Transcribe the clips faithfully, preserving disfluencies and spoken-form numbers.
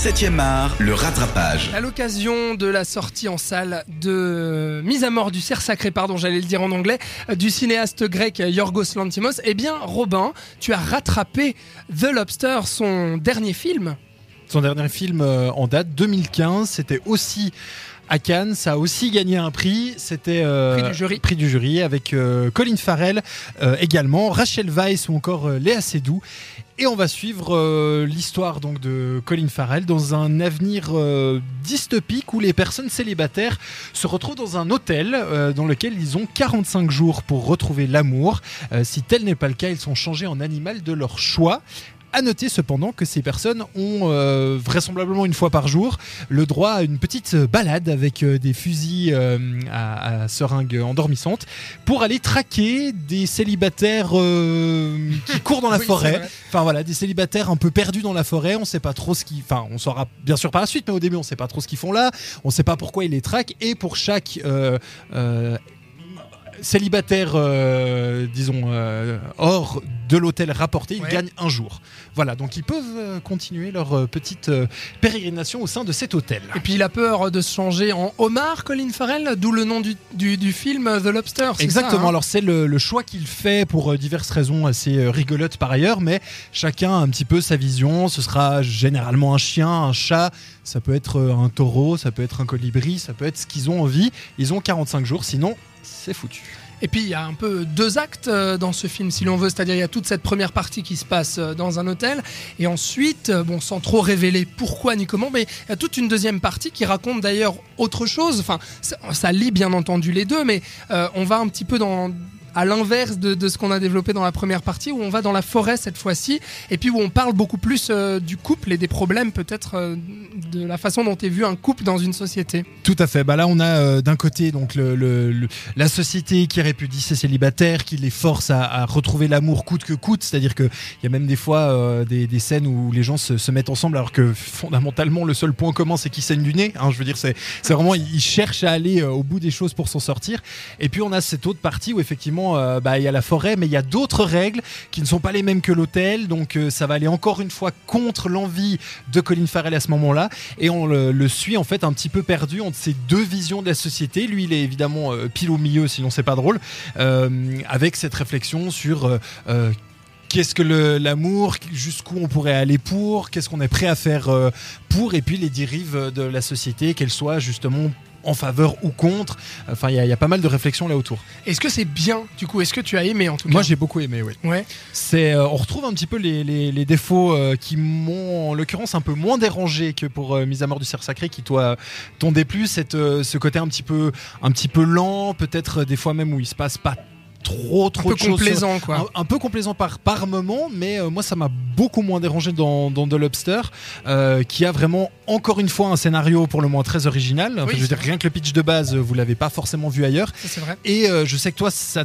septième art, le rattrapage. À l'occasion de la sortie en salle de Mise à mort du cerf sacré, pardon, j'allais le dire en anglais, du cinéaste grec Yorgos Lanthimos, eh bien, Robin, tu as rattrapé The Lobster, son dernier film. Son dernier film en date, deux mille quinze, c'était aussi à Cannes, ça a aussi gagné un prix, c'était euh, prix, du jury. prix du jury avec euh, Colin Farrell euh, également, Rachel Weisz ou encore euh, Léa Seydoux. Et on va suivre euh, l'histoire donc de Colin Farrell dans un avenir euh, dystopique où les personnes célibataires se retrouvent dans un hôtel euh, dans lequel ils ont quarante-cinq jours pour retrouver l'amour. Euh, si tel n'est pas le cas, ils sont changés en animal de leur choix. À noter cependant que ces personnes ont euh, vraisemblablement une fois par jour le droit à une petite balade avec euh, des fusils euh, à, à seringue endormissante pour aller traquer des célibataires euh, qui courent dans la oui, forêt. Enfin voilà, des célibataires un peu perdus dans la forêt. On sait pas trop ce qu'ils. Enfin, on saura bien sûr par la suite, mais au début on sait pas trop ce qu'ils font là. On sait pas pourquoi ils les traquent. Et pour chaque euh, euh, célibataire, euh, disons euh, hors de l'hôtel rapporté, ils ouais. gagnent un jour. Voilà, donc ils peuvent euh, continuer leur euh, petite euh, pérégrination au sein de cet hôtel. Et puis il a peur de se changer en homard, Colin Farrell, d'où le nom du, du, du film The Lobster. C'est exactement, ça, hein. Alors c'est le, le choix qu'il fait pour euh, diverses raisons assez euh, rigolotes par ailleurs, mais chacun a un petit peu sa vision. Ce sera généralement un chien, un chat, ça peut être euh, un taureau, ça peut être un colibri, ça peut être ce qu'ils ont envie. Ils ont quarante-cinq jours, sinon c'est foutu. Et puis il y a un peu deux actes dans ce film, si l'on veut, c'est-à-dire il y a toute cette première partie qui se passe dans un hôtel, et ensuite, bon, sans trop révéler pourquoi ni comment, mais il y a toute une deuxième partie qui raconte d'ailleurs autre chose. Enfin, ça, ça lie bien entendu les deux, mais euh, on va un petit peu dans à l'inverse de, de ce qu'on a développé dans la première partie, où on va dans la forêt cette fois-ci, et puis où on parle beaucoup plus euh, du couple et des problèmes peut-être euh, de la façon dont est vu un couple dans une société. Tout à fait. Bah là, on a euh, d'un côté donc le, le, le, la société qui répudie ses célibataires, qui les force à, à retrouver l'amour coûte que coûte. C'est-à-dire que il y a même des fois euh, des, des scènes où les gens se, se mettent ensemble, alors que fondamentalement le seul point commun c'est qu'ils saignent du nez. Hein, je veux dire, c'est, c'est vraiment ils cherchent à aller euh, au bout des choses pour s'en sortir. Et puis on a cette autre partie où effectivement Euh, bah, y a la forêt, mais il y a d'autres règles qui ne sont pas les mêmes que l'hôtel, donc euh, ça va aller encore une fois contre l'envie de Colin Farrell à ce moment-là, et on le, le suit en fait un petit peu perdu entre ces deux visions de la société. Lui il est évidemment euh, pile au milieu, sinon c'est pas drôle, euh, avec cette réflexion sur euh, euh, qu'est-ce que le, l'amour, jusqu'où on pourrait aller pour, qu'est-ce qu'on est prêt à faire euh, pour, et puis les dérives de la société, qu'elles soient justement en faveur ou contre. Enfin, il y, y a pas mal de réflexions là autour. Est-ce que c'est bien du coup ? Est-ce que tu as aimé en tout cas ? Moi, j'ai beaucoup aimé, oui. Ouais. C'est, euh, on retrouve un petit peu les, les, les défauts euh, qui m'ont, en l'occurrence, un peu moins dérangé que pour euh, Mise à mort du cerf sacré, qui toi t'en déplut. C'est euh, ce côté un petit peu, un petit peu lent, peut-être euh, des fois même où il se passe pas trop trop un peu de complaisant choses, quoi. Un, un peu complaisant par, par moment, mais euh, moi ça m'a beaucoup moins dérangé dans, dans The Lobster euh, qui a vraiment encore une fois un scénario pour le moins très original. Enfin, oui, je veux dire, rien que le pitch de base vous l'avez pas forcément vu ailleurs, ça, c'est vrai. Et euh, je sais que toi ça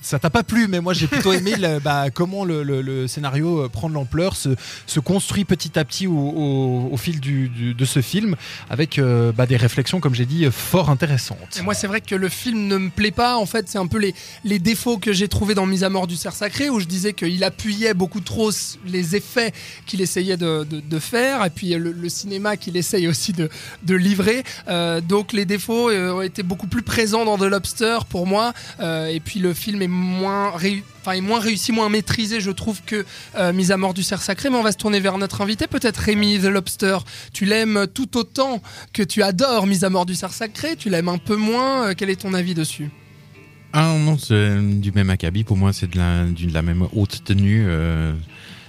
ça t'a pas plu, mais moi j'ai plutôt aimé le, bah, comment le, le, le scénario prend de l'ampleur, se, se construit petit à petit au, au, au fil du, du, de ce film, avec euh, bah, des réflexions, comme j'ai dit, fort intéressantes. Et moi c'est vrai que le film ne me plaît pas, en fait c'est un peu les, les défauts que j'ai trouvés dans Mise à mort du cerf sacré, où je disais qu'il appuyait beaucoup trop les effets qu'il essayait de, de, de faire, et puis le, le cinéma qu'il essaye aussi de, de livrer, euh, donc les défauts euh, ont été beaucoup plus présents dans The Lobster pour moi, euh, et puis le film mais moins, réu... enfin, moins réussi, moins maîtrisé, je trouve, que euh, Mise à mort du cerf sacré. Mais on va se tourner vers notre invité, peut-être Rémi The Lobster. Tu l'aimes tout autant que tu adores Mise à mort du cerf sacré, tu l'aimes un peu moins. Euh, quel est ton avis dessus ? Ah non, c'est du même acabit. Pour moi, c'est de la, de la même haute tenue. Euh,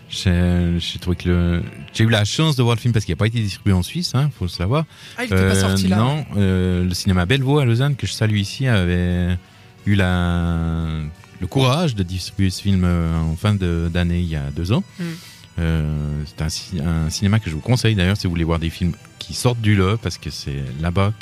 j'ai, j'ai, trouvé que le... j'ai eu la chance de voir le film parce qu'il n'a pas été distribué en Suisse, il hein, faut le savoir. Ah, il n'était euh, pas sorti là ? Non, euh, le cinéma Bellevaux à Lausanne, que je salue ici, avait eu la, le courage de distribuer ce film en fin de, d'année il y a deux ans. Mm. Euh, c'est un, un cinéma que je vous conseille d'ailleurs si vous voulez voir des films qui sortent du lot, parce que c'est là-bas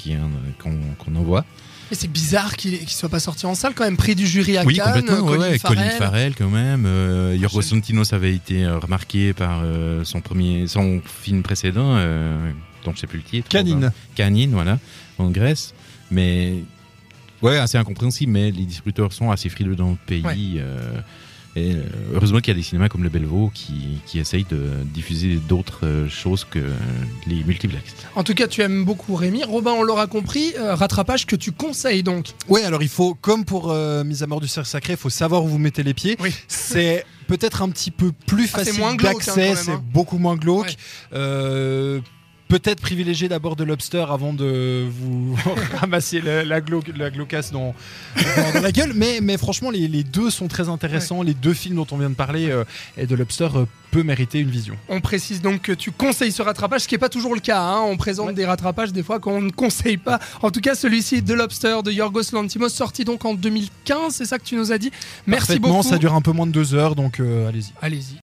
qu'on, qu'on en voit. Mais c'est bizarre qu'il ne soit pas sorti en salle quand même. Prix du jury à oui, Cannes, Colin, ouais, Farrell. Colin Farrell quand même. Euh, Yorgos Lanthimos avait été remarqué par euh, son, premier, son film précédent, euh, dont je ne sais plus le titre. Canine. Canine, voilà, en Grèce. Mais... ouais, assez incompréhensible, mais les distributeurs sont assez frileux dans le pays. Ouais. Euh, Et heureusement qu'il y a des cinémas comme le Bellevaux qui, qui essayent de diffuser d'autres choses que les multiplexes. En tout cas, tu aimes beaucoup Rémi. Robin, on l'aura compris, euh, rattrapage que tu conseilles donc. Oui, alors il faut, comme pour euh, Mise à mort du cerf sacré, il faut savoir où vous mettez les pieds. Oui. C'est peut-être un petit peu plus ah, facile moins glauque, d'accès, hein, même, hein. C'est beaucoup moins glauque. Ouais. Euh, peut-être privilégier d'abord de Lobster avant de vous ramasser la, la, glau, la glaucasse dans, dans, dans la gueule. Mais, mais franchement, les, les deux sont très intéressants. Ouais. Les deux films dont on vient de parler euh, et de Lobster euh, peut mériter une vision. On précise donc que tu conseilles ce rattrapage, ce qui n'est pas toujours le cas. Hein. On présente ouais. des rattrapages des fois qu'on ne conseille pas. En tout cas, celui-ci, de Lobster, de Yorgos Lanthimos, sorti donc en deux mille quinze. C'est ça que tu nous as dit. Merci beaucoup. Ça dure un peu moins de deux heures, donc euh, allez-y. Allez-y.